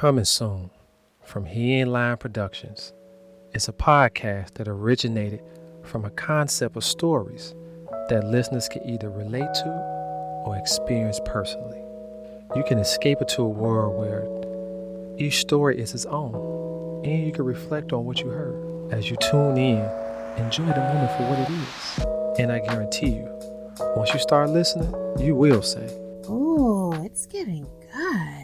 Coming soon from He Ain't Lying Productions. It's a podcast that originated from a concept of stories that listeners can either relate to or experience personally. You can escape into a world where each story is its own, and you can reflect on what you heard. As you tune in, enjoy the moment for what it is. And I guarantee you, once you start listening, you will say, "Ooh, it's getting good."